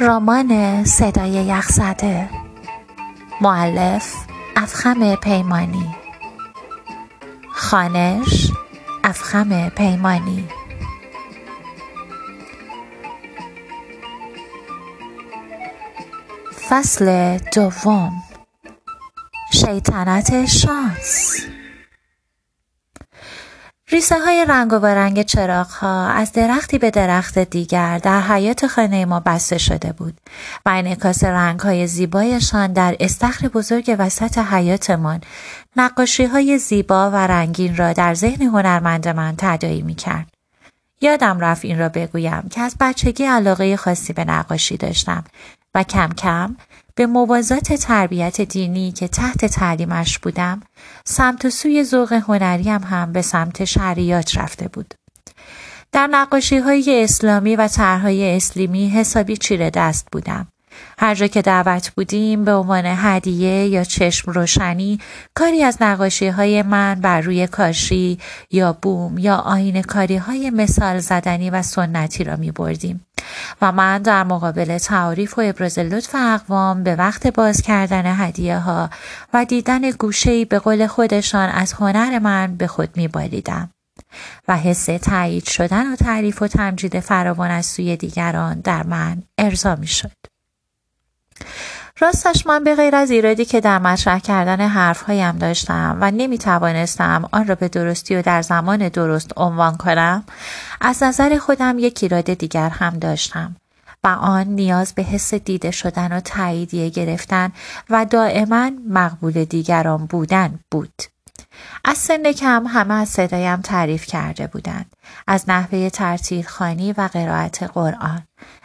رمان صدای یخزده، مؤلف افخم پیمانی، خوانش افخم پیمانی. فصل دوم، شیطنت شانس. ریسه های رنگ و برنگ چراغ ها از درختی به درخت دیگر در حیاط خانه ما بسته شده بود و انعکاس رنگ های زیبایشان در استخر بزرگ وسط حیاطمان نقاشی های زیبا و رنگین را در ذهن هنرمند من تداعی می کرد. یادم رفت این را بگویم که از بچگی علاقه خاصی به نقاشی داشتم و کم کم به موازات تربیت دینی که تحت تعلیمش بودم، سمت و سوی ذوق هنریم هم به سمت شرعیات رفته بود. در نقاشی‌های اسلامی و طرح‌های اسلیمی حسابی چیره دست بودم. هر جا که دعوت بودیم به عنوان هدیه یا چشم روشنی کاری از نقاشی‌های من بر روی کاشی یا بوم یا آینه کاری‌های مثال زدنی و سنتی را می‌بردیم و من در مقابل تعاریف و ابراز لطف اقوام به وقت باز کردن هدیه ها و دیدن گوشه‌ای به قول خودشان از هنر من به خود می‌بالیدم و حس تایید شدن و تعریف و تمجید فراوان از سوی دیگران در من ارضا می‌شد. راستش من به غیر از ایرادی که در مطرح کردن حرفهایم داشتم و نمیتوانستم آن را به درستی و در زمان درست عنوان کنم، از نظر خودم یک ایراد دیگر هم داشتم و آن نیاز به حس دیده شدن و تاییدیه گرفتن و دائما مقبول دیگران بودن بود. از سن کم همه از صدایم تعریف کرده بودند، از نحوه ترتیل‌خوانی و قرائت قرآن،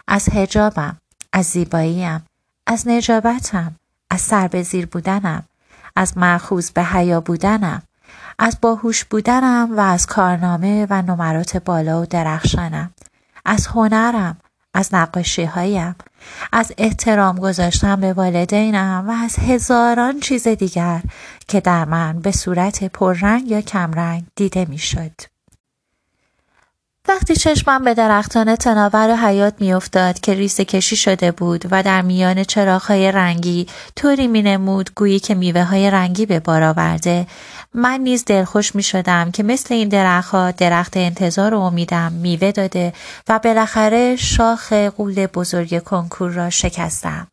از حجابم، از زیباییم، از نجابتم، از سر به زیر بودنم، از مأخوذ به حیا بودنم، از باهوش بودنم و از کارنامه و نمرات بالا و درخشانم، از هنرم، از نقاشی‌هایم، از احترام گذاشتم به والدینم و از هزاران چیز دیگر که در من به صورت پررنگ یا کمرنگ دیده میشد. وقتی چشمم به درختان تناور حیاط میافتاد که ریسه کشی شده بود و در میان چراغ‌های رنگی طوری مینمود گویی که میوه‌های رنگی به بار آورده، من نیز دلخوش می‌شدم که مثل این درخت‌ها، درخت انتظار و امیدم میوه داده و بالاخره شاخ غول بزرگ کنکور را شکستم.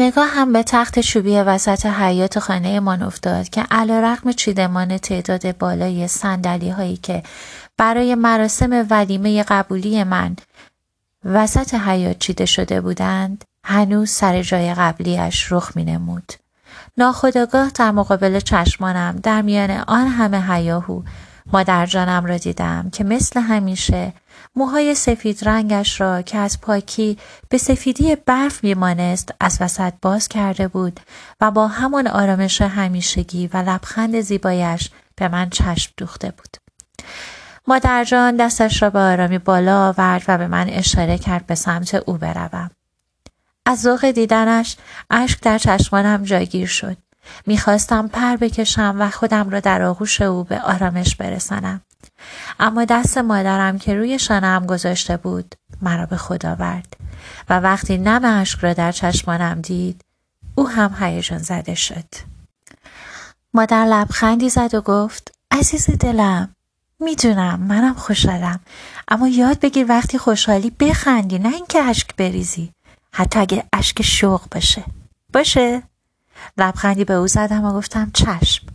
نگاه هم به تخت چوبی وسط حیاط خانه من افتاد که علیرغم چیدمان تعداد بالای صندلی‌هایی که برای مراسم ولیمه قبولی من وسط حیاط چیده شده بودند، هنوز سر جای قبلیش رخ می‌نمود. ناخودآگاه در مقابل چشمانم در میان آن همه هیاهو مادرجانم را دیدم که مثل همیشه موهای سفید رنگش را که از پاکی به سفیدی برف میمانست از وسط باز کرده بود و با همان آرامش همیشگی و لبخند زیبایش به من چشم دوخته بود. مادرجان دستش را به آرامی بالا آورد و به من اشاره کرد به سمت او بروم. از ذوق دیدنش اشک در چشمانم جایگیر شد. میخواستم پر بکشم و خودم را در آغوش او به آرامش برسانم، اما دست مادرم که روی شانه‌ام گذاشته بود مرا به خود آورد و وقتی نم اشک را در چشمانم دید، او هم هیجان زده شد. مادر لبخندی زد و گفت: عزیز دلم، میدونم منم خوشحالم، اما یاد بگیر وقتی خوشحالی بخندی، نه اینکه اشک بریزی، حتی اگه اشک شوق باشه. باشه؟ لبخندی به او زدم و گفتم: چشم.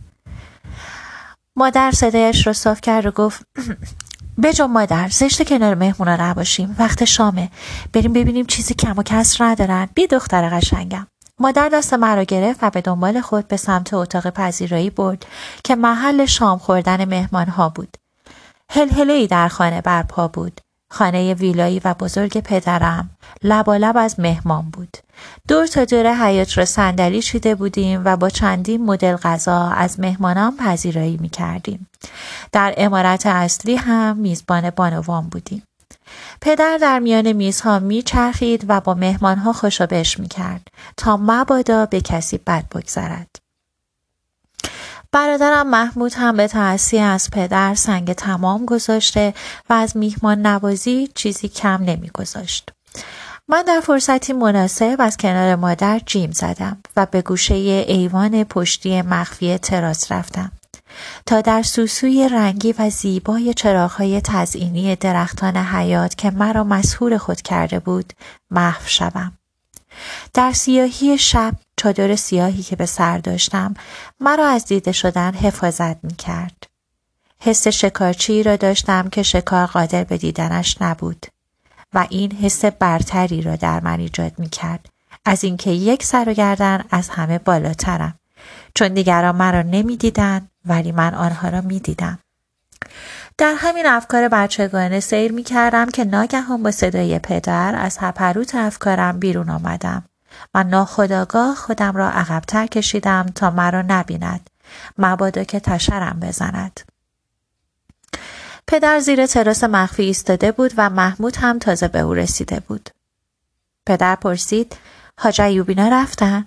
مادر صدایش را صاف کرد و گفت: بجا مادر، زشت کنار مهمونا نباشیم، وقت شامه، بریم ببینیم چیزی کم و کسر ندارن. بی دختر قشنگم. مادر دست مرا گرفت و به دنبال خود به سمت اتاق پذیرایی برد که محل شام خوردن مهمانها بود. هلهله‌ای در خانه برپا بود. خانه ویلایی و بزرگ پدرم لبالب از مهمان بود. دور تا دور حیاط را صندلی چیده بودیم و با چندین مدل غذا از مهمانان پذیرایی می کردیم. در عمارت اصلی هم میزبان بانوان بودیم. پدر در میان میزها می چرخید و با مهمانها خوش و بش می کرد تا مبادا به کسی بد بگذرد. برادرم محمود هم به تأثیر از پدر سنگ تمام گذاشته و از میهمان نوازی چیزی کم نمی گذاشت. من در فرصتی مناسب از کنار مادر جیم زدم و به گوشه ایوان پشتی مخفی تراس رفتم تا در سوسوی رنگی و زیبای چراغ‌های تزئینی درختان حیاط که مرا مسحور خود کرده بود محو شوم. در سیاهی شب چادر سیاهی که به سر داشتم مرا از دیده شدن حفاظت می‌کرد. حس شکارچی را داشتم که شکار قادر به دیدنش نبود و این حس برتری را در من ایجاد می‌کرد از اینکه یک سر و گردن از همه بالاترم، چون دیگران مرا نمی‌دیدند ولی من آنها را می‌دیدم. در همین افکار بچگانه سیر می‌کردم که ناگهان با صدای پدر از هپروت افکارم بیرون آمدم. من ناخودآگاه خودم را عقب‌تر کشیدم تا مرا نبیند، مبادا که تشرم بزند. پدر زیر تراس مخفی ایستاده بود و محمود هم تازه به او رسیده بود. پدر پرسید: حاج ایوبینا رفتن؟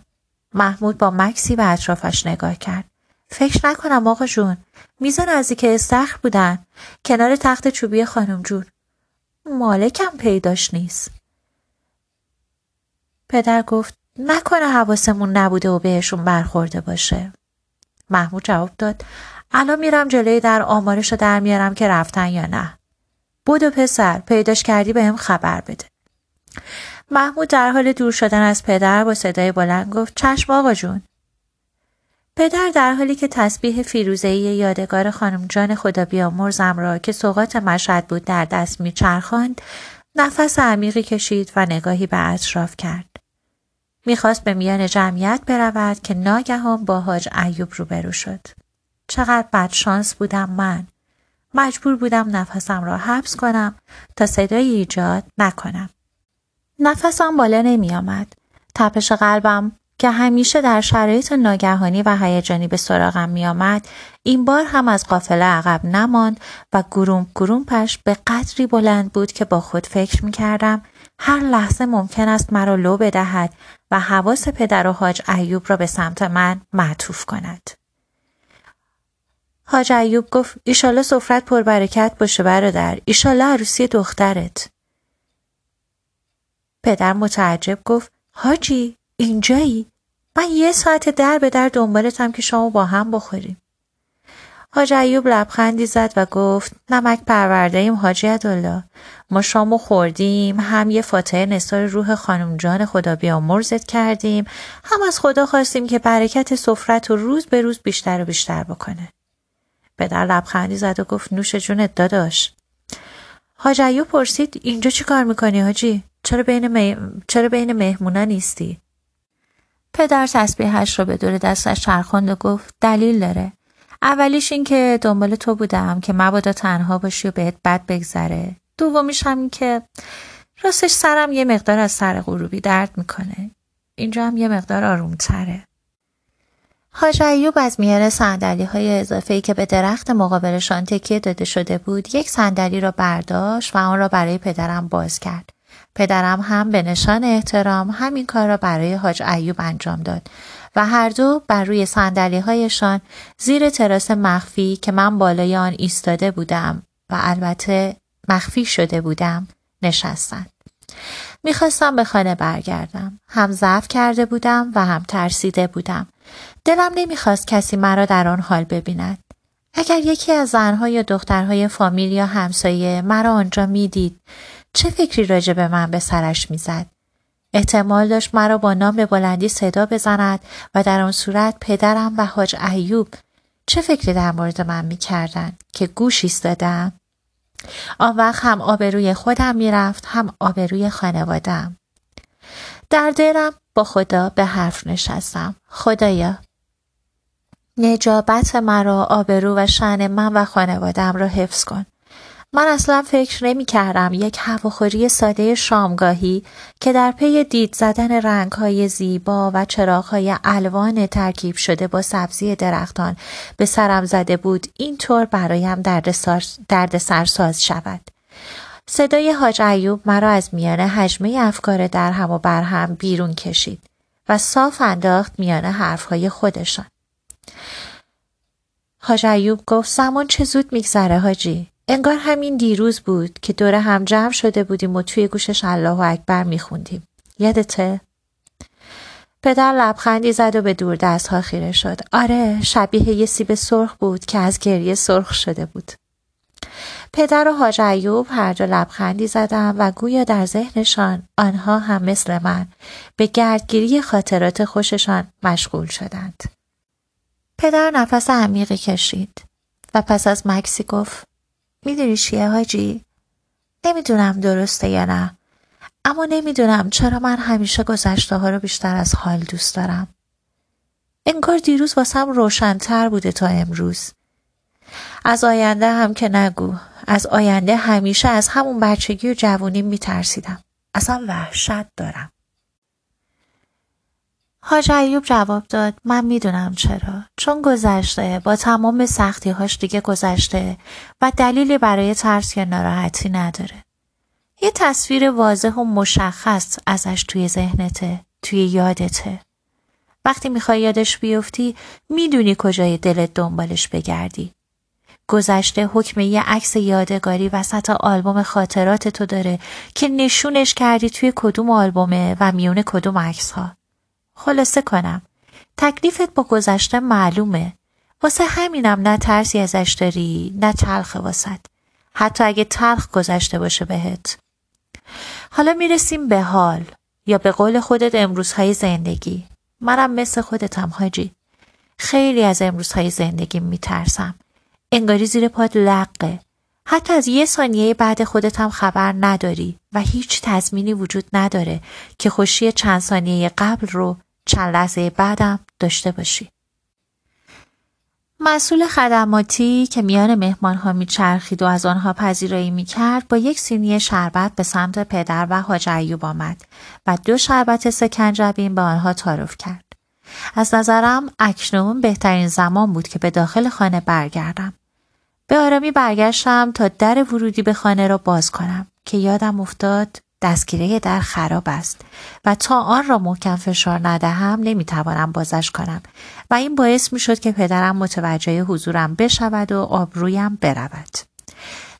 محمود با مکسی به اطرافش نگاه کرد. فکر نکنم آقا جون، میز نزدیک استخر بودن، کنار تخت چوبی خانم جون. مالکم پیداش نیست. پدر گفت: نکنه حواسمون نبوده و بهشون برخورده باشه. محمود جواب داد: الان میرم جلوی در، آمارشو در میارم که رفتن یا نه. بدو پسر، پیداش کردی بهم خبر بده. محمود در حال دور شدن از پدر با صدای بلند گفت: چشم آقا جون. پدر در حالی که تسبیح فیروزه‌ای یادگار خانم جان خدا بیامرزم را که سوغات مشهد بود در دست میچرخاند، نفس عمیقی کشید و نگاهی به اطراف کرد. میخواست به میان جمعیت برود که ناگهان با حاج ایوب روبرو شد. چقدر بدشانس بودم من. مجبور بودم نفسم را حبس کنم تا صدایی ایجاد نکنم. نفسم بالا نمی آمد. تپش قلبم که همیشه در شرایط ناگهانی و هیجانی به سراغم می آمد، این بار هم از قافله عقب نماند و گروم گروم پش به قدری بلند بود که با خود فکر می کردم هر لحظه ممکن است مرا لو بدهد و حواس پدر و حاج ایوب را به سمت من معطوف کند. حاج ایوب گفت: ایشالله سفرت پربرکت باشه برادر، ایشالله عروسی دخترت. پدر متعجب گفت: حاجی اینجایی؟ من یه ساعت در به در دنبالتم که شامو با هم بخوریم. حاج ایوب لبخندی زد و گفت: نمک پرورده ایم حاجیت الله، ما شامو خوردیم، هم یه فاتحه نثار روح خانم جان خدا بیامرزت کردیم، هم از خدا خواستیم که برکت سفرت رو روز به روز بیشتر و بیشتر بکنه. پدر لبخندی زد و گفت: نوش جونت داداش. حاج ایوب پرسید: اینجا چی کار میکنی حاجی؟ چرا بین مهمونا نیستی؟ پدر تسبیحش رو به دور دستش چرخاند و گفت: دلیل داره. اولیش این که دنبال تو بودم که مبادا تنها باشی و بهت بد بگذره. دومیش هم این که راستش سرم یه مقدار از سر غروبی درد میکنه. اینجا هم یه مقدار آرومتره. حاج ایوب از میان صندلی‌های اضافه‌ای که به درخت مقابلشان تکیه داده شده بود، یک صندلی را برداشت و آن را برای پدرم باز کرد. پدرم هم به نشان احترام همین کار را برای حاج ایوب انجام داد و هر دو بر روی صندلی‌هایشان زیر تراس مخفی که من بالای آن ایستاده بودم و البته مخفی شده بودم نشستند. می‌خواستم به خانه برگردم. هم ضعف کرده بودم و هم ترسیده بودم. دلم نمیخواست کسی مرا در آن حال ببیند. اگر یکی از زنها یا دخترهای فامیل یا همسایه مرا آنجا میدید، چه فکری راجع به من به سرش میزد؟ احتمال داشت مرا با نام به بلندی صدا بزند و در آن صورت پدرم و حاج ایوب چه فکری در مورد من میکردند که گوش ایستادم؟ آن وقت هم آبروی خودم میرفت، هم آبروی خانواده‌ام. در دلم با خدا به حرف نشستم: خدایا، نجابت مرا، آبرو و شأن من و خانواده‌ام را حفظ کن. من اصلا فکر نمی کردم یک هواخوری ساده شامگاهی که در پی دید زدن رنگ‌های زیبا و چراغ‌های الوان ترکیب شده با سبزی درختان به سرم زده بود اینطور برایم دردسر ساز شود. صدای حاج ایوب مرا از میان هجمه افکار در هم و بر هم بیرون کشید و صاف انداخت میان حرفهای خودشان. حاج ایوب گفت: زمان چه زود میگذره حاجی، انگار همین دیروز بود که دوره هم جمع شده بودیم و توی گوشش الله اکبر میخوندیم. یادته؟ پدر لبخندی زد و به دور دستها خیره شد. آره، شبیه یه سیب سرخ بود که از گریه سرخ شده بود. پدر و حاج ایوب هر دو لبخندی زدند و گویا در ذهنشان آنها هم مثل من به گردگیری خاطرات خوششان مشغول شدند. پدر نفس عمیقی کشید و پس از مکسی گفت: میدونی چیه حاجی؟ نمیدونم درسته یا نه، اما نمیدونم چرا من همیشه گذشته ها رو بیشتر از حال دوست دارم. انگار دیروز واسم روشن‌تر بوده تا امروز. از آینده هم که نگو، از آینده همیشه از همون بچگی و جوونی میترسیدم. اصلا وحشت دارم. حاج ایوب جواب داد: من میدونم چرا، چون گذشته با تمام سختی‌هاش دیگه گذشته و دلیلی برای ترس یا ناراحتی نداره. یه تصویر واضح و مشخص ازش توی ذهنته، توی یادته. وقتی میخوای یادش بیفتی میدونی کجای دلت دنبالش بگردی. گذشته حکم یه عکس یادگاری وسط آلبوم خاطرات تو داره که نشونش کردی توی کدوم آلبومه و میونه کدوم عکس‌ها. خلاصه کنم تکلیفت با گذشته معلومه، واسه همینم نه ترسی ازش داری نه تلخه واسد، حتی اگه تلخ گذشته باشه بهت. حالا میرسیم به حال، یا به قول خودت امروزهای زندگی. منم مثل خودتم حاجی، خیلی از امروزهای زندگی میترسم، انگاری زیر پاد لقه. حتی از یه ثانیه بعد خودت هم خبر نداری و هیچ تضمینی وجود نداره که خوشی چند ثانیه قبل رو چند لحظه بعدم داشته باشی. مسئول خدماتی که میان مهمانها میچرخید و از آنها پذیرایی میکرد با یک سینی شربت به سمت پدر و حاج ایوب آمد و 2 شربت سکنجبین به آنها تعارف کرد. از نظرم اکنون بهترین زمان بود که به داخل خانه برگردم. به آرامی برگشتم تا در ورودی به خانه را باز کنم که یادم افتاد دستگیره در خراب است و تا آن را محکم فشار ندهم نمیتوانم بازش کنم و این باعث میشد که پدرم متوجه حضورم بشود و آبرویم برود.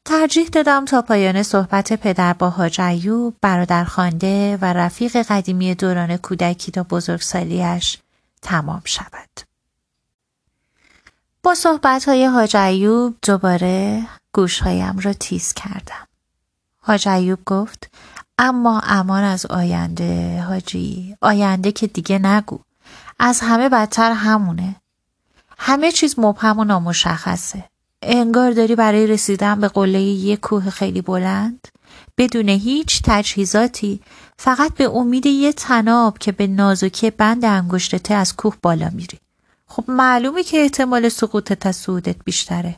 ترجیح دادم تا پایان صحبت پدر با حاج ایوب، برادرخوانده و رفیق قدیمی دوران کودکی تا بزرگسالیش تمام شود. با صحبت‌های حاج ایوب دوباره گوش‌هایم را تیز کردم. حاج ایوب گفت: اما امان از آینده حاجی، آینده که دیگه نگو، از همه بدتر همونه. همه چیز مبهم و نامشخصه. انگار داری برای رسیدن به قله یک کوه خیلی بلند بدون هیچ تجهیزاتی فقط به امید یه طناب که به نازکی بند انگشتت از کوه بالا میری. خب معلومه که احتمال سقوطت از صعودت بیشتره.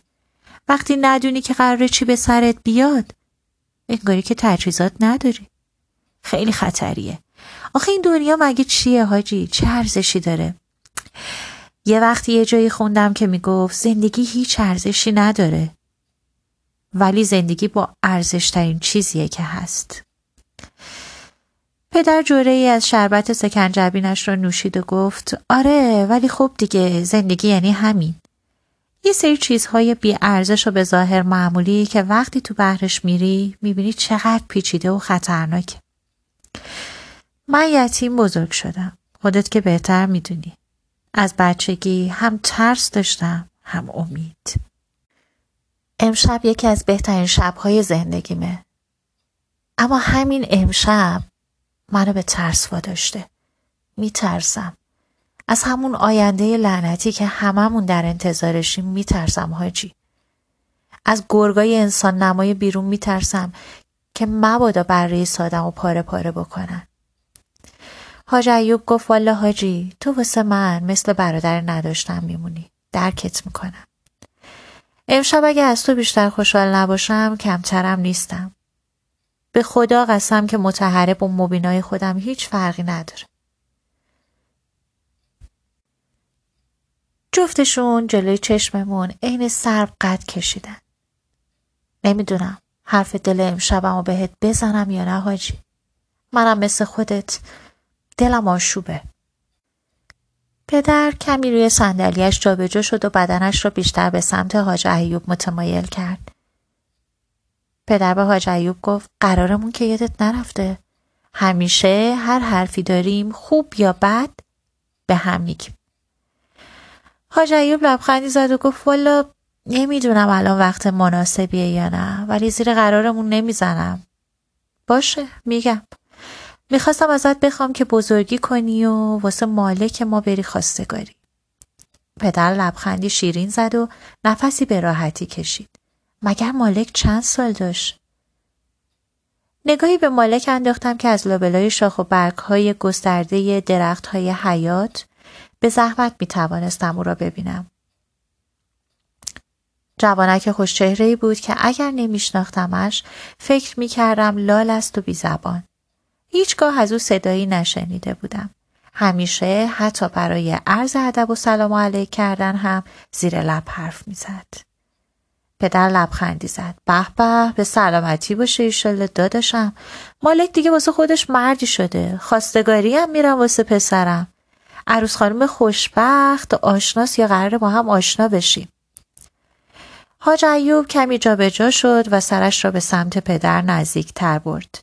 وقتی ندونی که قراره چی به سرت بیاد، انگاری که تجهیزات نداری. خیلی خطریه. آخه این دنیا مگه چیه حاجی؟ چه ارزشی داره؟ یه وقتی یه جایی خوندم که میگفت زندگی هیچ ارزشی نداره، ولی زندگی با ارزشترین چیزیه که هست. پدر جرعه‌ای از شربت سکنجبینش رو نوشید و گفت: آره ولی خب دیگه زندگی یعنی همین. یه سری چیزهای بی ارزش و به ظاهر معمولی که وقتی تو بحرش میری میبینی چقدر پیچیده و خطرناکه. من یتیم بزرگ شدم، خودت که بهتر میدونی. از بچگی هم ترس داشتم هم امید. امشب یکی از بهترین شبهای زندگیمه، اما همین امشب منو به ترس واداشته. میترسم از همون آینده لعنتی که هممون در انتظارشیم. میترسم حاجی، از گرگای انسان نمای بیرون میترسم که مبادا برریس آدم و پاره پاره بکنن. حاج ایوب گفت: والله حاجی، تو واسه من مثل برادر نداشتم میمونی. درکت میکنم. امشب اگه از تو بیشتر خوشحال نباشم کمترم نیستم. به خدا قسم که متحرب و مبینای خودم هیچ فرقی نداره. جفتشون جلوی چشممون عین سرب قد کشیدن. نمیدونم حرف دل امشبمو بهت بزنم یا نه حاجی. منم مثل خودت دلم آشوبه. پدر کمی روی صندلی‌اش جابجا شد و بدنش را بیشتر به سمت حاج ایوب متمایل کرد. پدر به حاج ایوب گفت قرارمون که یادت نرفته. همیشه هر حرفی داریم خوب یا بد به هم میگیم. حاج ایوب لبخندی زد و گفت والا نمیدونم الان وقت مناسبیه یا نه، ولی زیر قرارمون نمیزنم. باشه میگم. میخواستم ازت بخوام که بزرگی کنی و واسه مالک ما بری خواستگاری. پدر لبخندی شیرین زد و نفسی به راحتی کشید. مگر مالک چند سال داشت؟ نگاهی به مالک انداختم که از لابلای شاخ و برگ‌های گسترده درخت‌های حیات به زحمت میتوانستم او را ببینم. جوانک خوش‌چهره‌ای بود که اگر نمیشناختمش فکر میکردم لال است و بیزبان. هیچگاه از او صدایی نشنیده بودم. همیشه حتی برای عرض ادب و سلام علیک کردن هم زیر لب حرف میزد. پدر لبخندی زد. به به، به سلامتی باشه ایشالله داداشم. مالک دیگه واسه خودش مردی شده. خواستگاری هم میرم واسه پسرم. عروس خانم خوشبخت آشناس یا قراره ما هم آشنا بشیم. حاج ایوب کمی جا به جا شد و سرش را به سمت پدر نزدیک تر برد.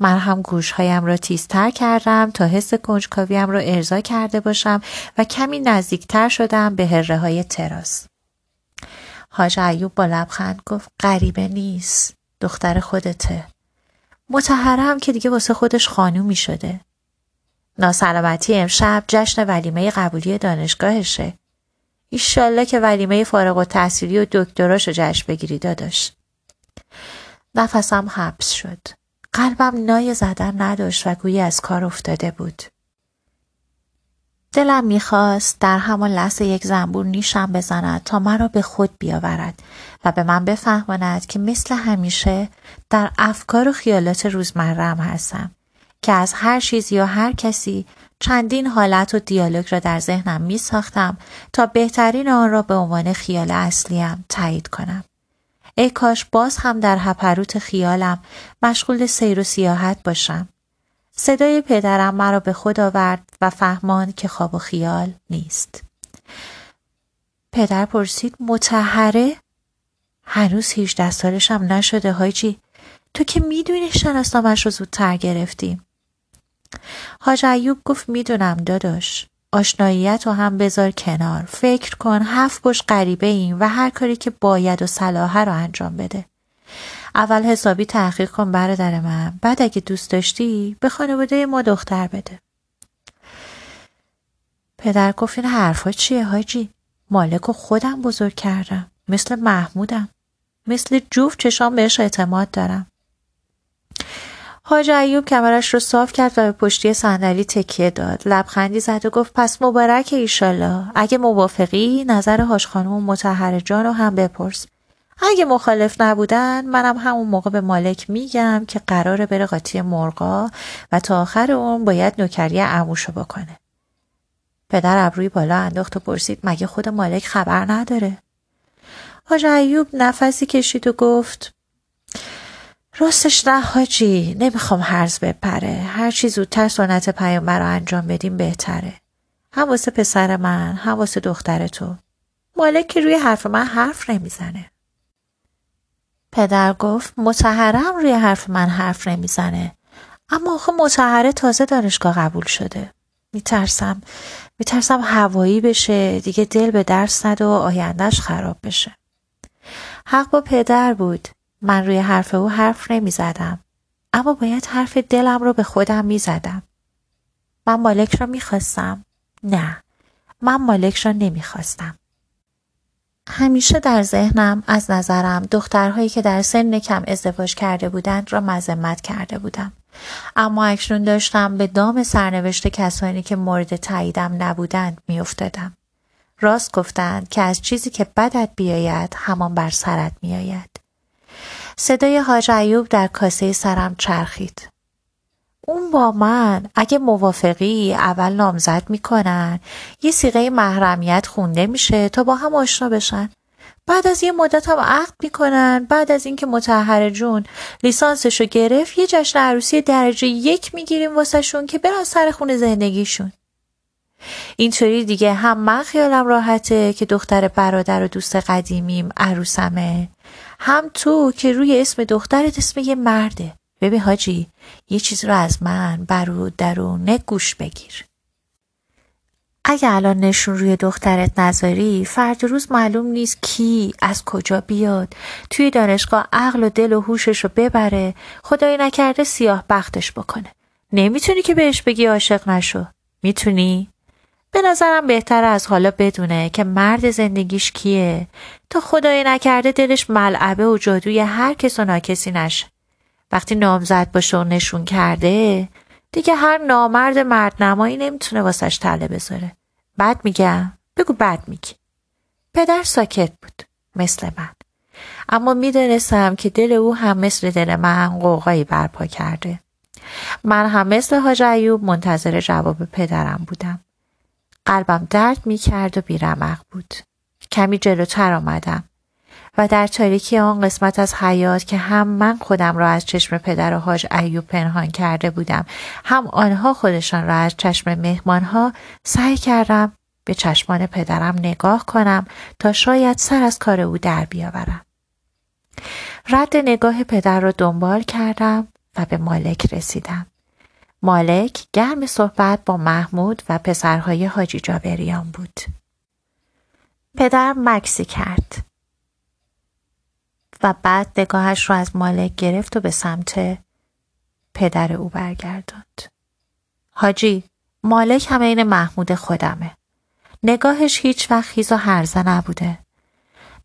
من هم گوشهایم را تیزتر کردم تا حس کنجکاویم را ارضا کرده باشم و کمی نزدیکتر شدم به هره های تراس. حاج ایوب با لبخند گفت غریبه نیست، دختر خودته. مطهره هم که دیگه واسه خودش خانومی شده. ناسلامتی امشب جشن ولیمه قبولی دانشگاهشه. ایشالله که ولیمه فارغ التحصیلی و دکتراشو جشن بگیری داداش. نفسم حبس شد. قلبم نای زدن نداشت و گویی از کار افتاده بود. دلم میخواست در همان لحظه یک زنبور نیشم بزند تا مرا به خود بیاورد و به من بفهماند که مثل همیشه در افکار و خیالات روزمره‌ام هستم که از هر چیز یا هر کسی چندین حالت و دیالوگ را در ذهنم میساختم تا بهترین آن را به عنوان خیال اصلیم تایید کنم. ای کاش باز هم در هپروت خیالم مشغول سیر و سیاحت باشم. صدای پدرم مرا به خود آورد و فهمان که خواب و خیال نیست. پدر پرسید مطهره؟ هنوز 18 سالش هم نشده حاجی. تو که میدونی شناسنامش رو زودتر گرفتیم. حاج ایوب گفت میدونم داداش. آشناییت رو هم بذار کنار. فکر کن 7 غریبه ایم و هر کاری که باید و صلاحه رو انجام بده. اول حسابی تحقیق کن برادر من. بعد اگه دوست داشتی به خانواده ما دختر بده. پدر گفت این حرفا چیه حاجی؟ مالکو خودم بزرگ کردم. مثل محمودم. مثل جوف چشام بهش اعتماد دارم. حاج ایوب کمرش رو صاف کرد و به پشتی صندلی تکیه داد. لبخندی زد و گفت پس مبارک ایشالله. اگه موافقی نظر حاج خانم و مطهره جان رو هم بپرس. اگه مخالف نبودن منم همون موقع به مالک میگم که قراره بره قاطی مرغا و تا آخر اون باید نوکری عموشو بکنه. پدر ابروی بالا انداخت و پرسید مگه خود مالک خبر نداره؟ حاج ایوب نفسی کشید و گفت راستش نه حاجی، نمیخوام حرز بپره. هر چی زودتر سنت پیامبر رو انجام بدیم بهتره. هم واسه پسر من، هم واسه دختر تو. مالک که روی حرف من حرف نمیزنه. پدر گفت مطهره هم روی حرف من حرف نمیزنه. اما آخه مطهره تازه دانشگاه قبول شده. میترسم هوایی بشه، دیگه دل به درس نده و آیندهش خراب بشه. حق با پدر بود. من روی حرف او حرف نمی زدم. اما باید حرف دلم رو به خودم می زدم. من مالک را می خواستم؟ نه. من مالک را نمی خواستم. همیشه در ذهنم از نظرم دخترهایی که در سن کم ازدواج کرده بودند را مذمت کرده بودم. اما اکنون داشتم به دام سرنوشت کسانی که مورد تاییدم نبودند می افتادم. راست گفتند که از چیزی که بدت بیاید همان بر سرت می آید. صدای حاج ایوب در کاسه سرم چرخید. اون با من اگه موافقی اول نامزد میکنن، یه صیغه محرمیت خونده میشه تا با هم آشنا بشن. بعد از یه مدت هم عقد میکنن. بعد از اینکه مطهره جون لیسانسشو گرفت یه جشن عروسی درجه 1 میگیریم واسه شون که برن سر خونه زندگیشون. اینطوری دیگه هم من خیالم راحته که دختر برادر و دوست قدیمیم عروسمه، هم تو که روی اسم دخترت اسم یه مرده. ببین حاجی، یه چیز رو از من برو درونه گوش بگیر. اگه الان نشون روی دخترت نذاری، فردا روز معلوم نیست کی از کجا بیاد توی دانشگاه عقل و دل و هوشش رو ببره، خدای نکرده سیاه بختش بکنه. نمیتونی که بهش بگی عاشق نشو. میتونی؟ به نظرم بهتره از حالا بدونه که مرد زندگیش کیه تا خدای نکرده دلش ملعبه و جادوی هر کس و ناکسی نشه. وقتی نامزد باشه و نشون کرده، دیگه هر نامرد مردنمایی نمیتونه واسش تله بذاره. بد میگم؟ بگو بد میگی. پدر ساکت بود مثل من، اما میدونستم که دل او هم مثل دل من قوقایی برپا کرده. من هم مثل حاج ایوب منتظر جواب پدرم بودم. قلبم درد میکرد و بیرمق بود. کمی جلوتر آمدم و در تاریکی آن قسمت از حیاط که هم من خودم را از چشم پدر و حاج ایوب پنهان کرده بودم، هم آنها خودشان را از چشم مهمانها، سعی کردم به چشمان پدرم نگاه کنم تا شاید سر از کار او در بیاورم. رد نگاه پدر را دنبال کردم و به مالک رسیدم. مالک گرم صحبت با محمود و پسرهای حاجی جابریان بود. پدر مکسی کرد و بعد نگاهش رو از مالک گرفت و به سمت پدر او برگرداند. حاجی، مالک هم این محمود خودمه. نگاهش هیچ وقت خیز و هرزه نبوده.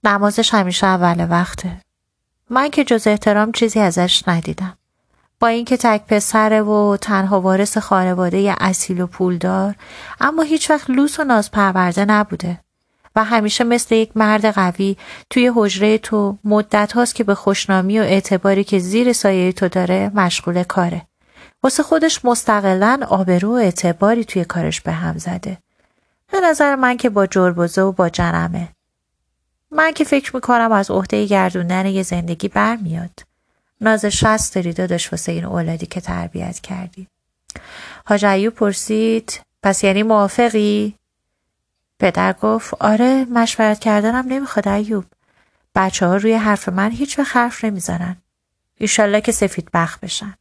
نمازش همیشه اول وقته. من که جز احترام چیزی ازش ندیدم. با اینکه تک پسره و تنها وارث خانواده اصیل و پولدار، اما هیچ وقت لوس و نازپرورده نبوده و همیشه مثل یک مرد قوی توی حجره تو مدت هاست که به خوشنامی و اعتباری که زیر سایه تو داره مشغول کاره. واسه خودش مستقلاً آبرو و اعتباری توی کارش به هم زده. به نظر من که با جربوزه و با جنمه. من که فکر میکنم از عهده گردوندن یه زندگی برمیاد. ناز 60 داری داداش واسه این اولادی که تربیت کردی. حاج ایوب پرسید: پس یعنی موافقی؟ پدر گفت: آره، مشورت کردنم نمیخواد ایوب. بچه ها روی حرف من هیچ وقت حرف نمیزنن. ایشالله که سفید بخت بشن.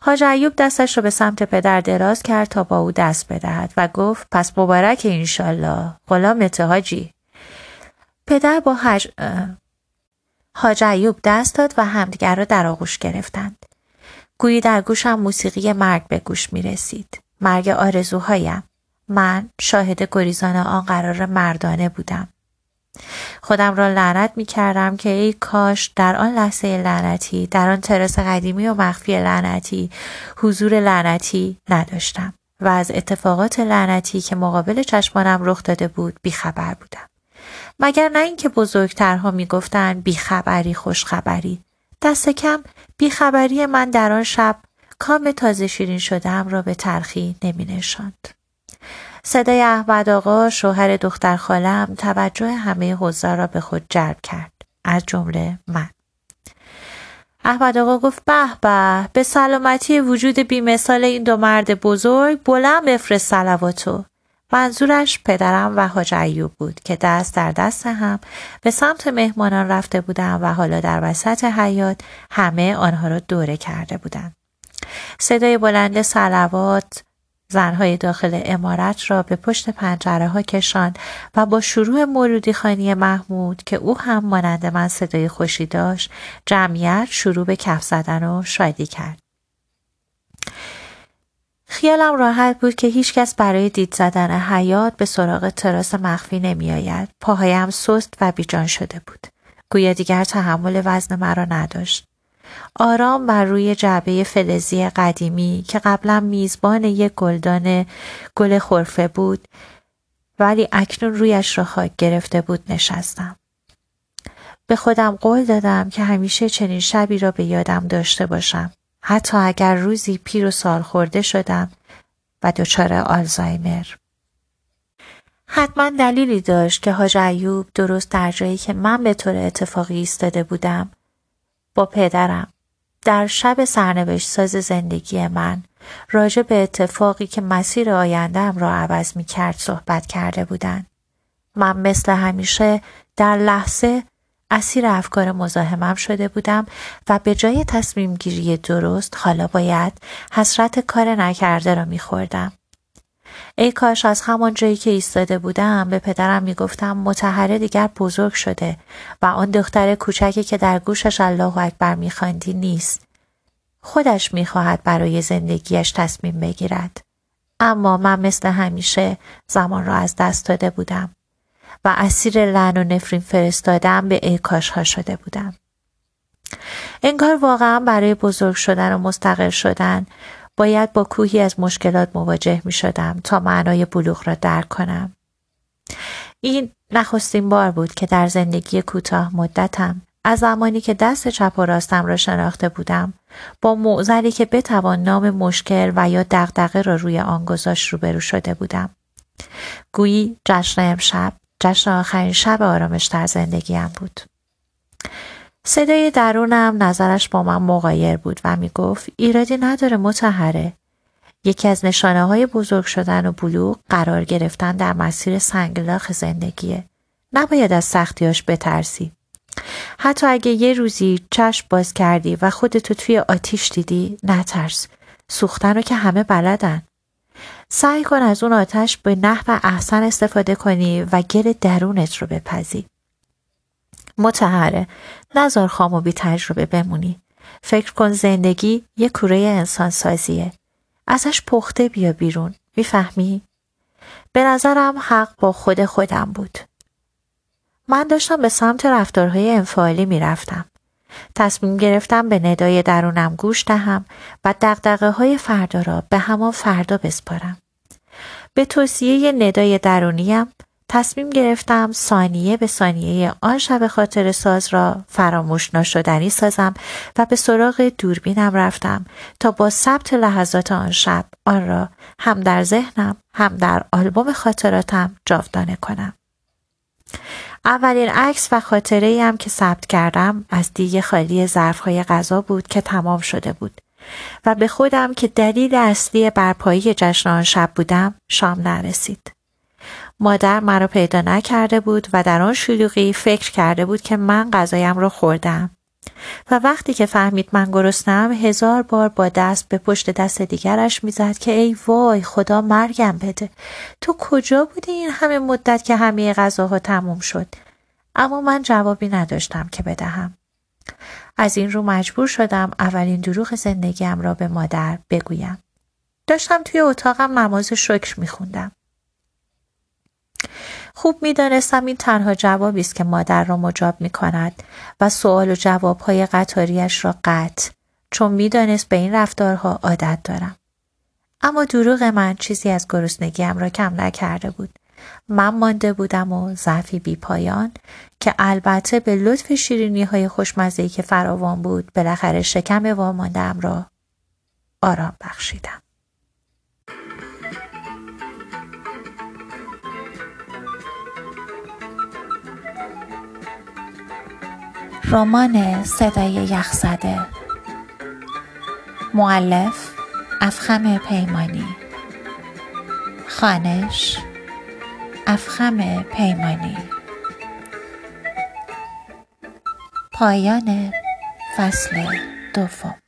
حاج ایوب دستش رو به سمت پدر دراز کرد تا با او دست بدهد و گفت: پس مبارک اینشالله، غلامت حاجی. پدر با حاج ایوب دست داد و همدیگر را در آغوش گرفتند. گویی در گوشم موسیقی مرگ به گوش می رسید. مرگ آرزوهایم. من شاهد گریزان آن قرار مردانه بودم. خودم را لعنت می کردم که ای کاش در آن لحظه لعنتی، در آن تراس قدیمی و مخفی لعنتی، حضور لعنتی نداشتم و از اتفاقات لعنتی که مقابل چشمانم رخ داده بود بیخبر بودم. مگر نه اینکه بزرگترها میگفتن بیخبری خوشخبری. دست کم بیخبری من در آن شب کام تازه شیرین شده‌ام را به تلخی نمینشاند. صدای احمد آقا، شوهر دختر خاله‌ام، توجه همه حضار را به خود جلب کرد، از جمله من. احمد آقا گفت: به به، به سلامتی وجود بی‌مثال این دو مرد بزرگ، بلند بفرست صلواتو. منظورش پدرم و حاج ایوب بود که دست در دست هم به سمت مهمانان رفته بودند و حالا در وسط حیاط همه آنها را دوره کرده بودند. صدای بلند صلوات زنهای داخل عمارت را به پشت پنجره ها کشاند و با شروع مولودی خوانی محمود که او هم مانند من صدای خوشی داشت، جمعیت شروع به کف زدن و شادی کرد. خیالم راحت بود که هیچ کس برای دید زدن حیاط به سراغ تراس مخفی نمی آید. پاهایم سست و بیجان شده بود. گویا دیگر تحمل وزن مرا نداشت. آرام بر روی جعبه فلزی قدیمی که قبلا میزبان یک گلدان گل خرفه بود ولی اکنون رویش را خاک گرفته بود نشستم. به خودم قول دادم که همیشه چنین شبی را به یادم داشته باشم، حتی اگر روزی پیر و سال خورده شدم و دچار آلزایمر. حتما دلیلی داشت که حاج ایوب درست در جایی که من به طور اتفاقی ایستاده بودم با پدرم در شب سرنوشت ساز زندگی من راجع به اتفاقی که مسیر آینده‌ام را عوض می کرد صحبت کرده بودند. من مثل همیشه در لحظه اسیر افکار مزاحمم شده بودم و به جای تصمیم گیری درست حالا باید حسرت کار نکرده را می‌خوردم. ای کاش از همان جایی که ایستاده بودم به پدرم میگفتم مطهره دیگر بزرگ شده و آن دختر کوچکی که در گوشش الله اکبر میخواندی نیست. خودش میخواهد برای زندگیش تصمیم بگیرد. اما من مثل همیشه زمان را از دست داده بودم و اسیر لعن و نفرین فرستادم به ای کاش ها شده بودم. انگار واقعا برای بزرگ شدن و مستقل شدن باید با کوهی از مشکلات مواجه می شدم تا معنای بلوغ را درک کنم. این نخستین بار بود که در زندگی کوتاه مدتم از زمانی که دست چپ و راستم را شناخته بودم با معضلی که بتوان نام مشکل و یا دغدغه را روی آن گذاشت روبرو شده بودم. گویی جشن امشب، جشن آخرین شب آرامش در زندگیم بود. صدای درونم نظرش با من مغایر بود و می گفت ایرادی نداره مطهره. یکی از نشانه های بزرگ شدن و بلوغ قرار گرفتن در مسیر سنگلاخ زندگیه. نباید از سختیاش بترسی. حتی اگه یه روزی چشم باز کردی و خودتو توی آتیش دیدی نترس. سوختن رو که همه بلدن. سعی کن از اون آتش به نحو احسن استفاده کنی و گل درونت رو بپزی. مطهره نزار خام و بی تجربه بمونی. فکر کن زندگی یه کوره انسان سازیه. ازش پخته بیا بیرون. میفهمی؟ به نظرم حق با خودم بود. من داشتم به سمت رفتارهای انفعالی میرفتم. تصمیم گرفتم به ندای درونم گوش دهم و دغدغه‌های فردا را به همان فردا بسپارم. به توصیه ندای درونیم تصمیم گرفتم ثانیه به ثانیه آن شب خاطر ساز را فراموش نشدنی سازم و به سراغ دوربینم رفتم تا با ثبت لحظات آن شب آن را هم در ذهنم هم در آلبوم خاطراتم جاودانه کنم. اولین عکس و خاطره‌ایم که ثبت کردم از دیگ خالی ظرف‌های غذا بود که تمام شده بود و به خودم که دلیل اصلی برپایی جشن آن شب بودم شام نرسید. مادر مرا پیدا نکرده بود و در آن شلوغی فکر کرده بود که من غذایم را خوردم و وقتی که فهمید من گرسنه‌ام هزار بار با دست به پشت دست دیگرش میزد که ای وای خدا مرگم بده، تو کجا بودی این همه مدت که همه غذاها تموم شد؟ اما من جوابی نداشتم که بدهم. از این رو مجبور شدم اولین دروغ زندگیم را به مادر بگویم. داشتم توی اتاقم نماز شکر میخوندم. خوب میدانستم این تنها جوابی است که مادر را مجاب میکند و سوال و جوابهای قطاریش را قطع، چون میدانست به این رفتارها عادت دارم. اما دروغ من چیزی از گرسنگیم را کم نکرده بود. من مانده بودم و ضعفی بی پایان که البته به لطف شیرینیهای خوشمزه‌ای که فراوان بود بالاخره شکم وامانده‌ام را آرام بخشیدم. رمان صدای یخزده، مؤلف افخم پیمانی، خوانش افخم پیمانی. پایان فصل دوم.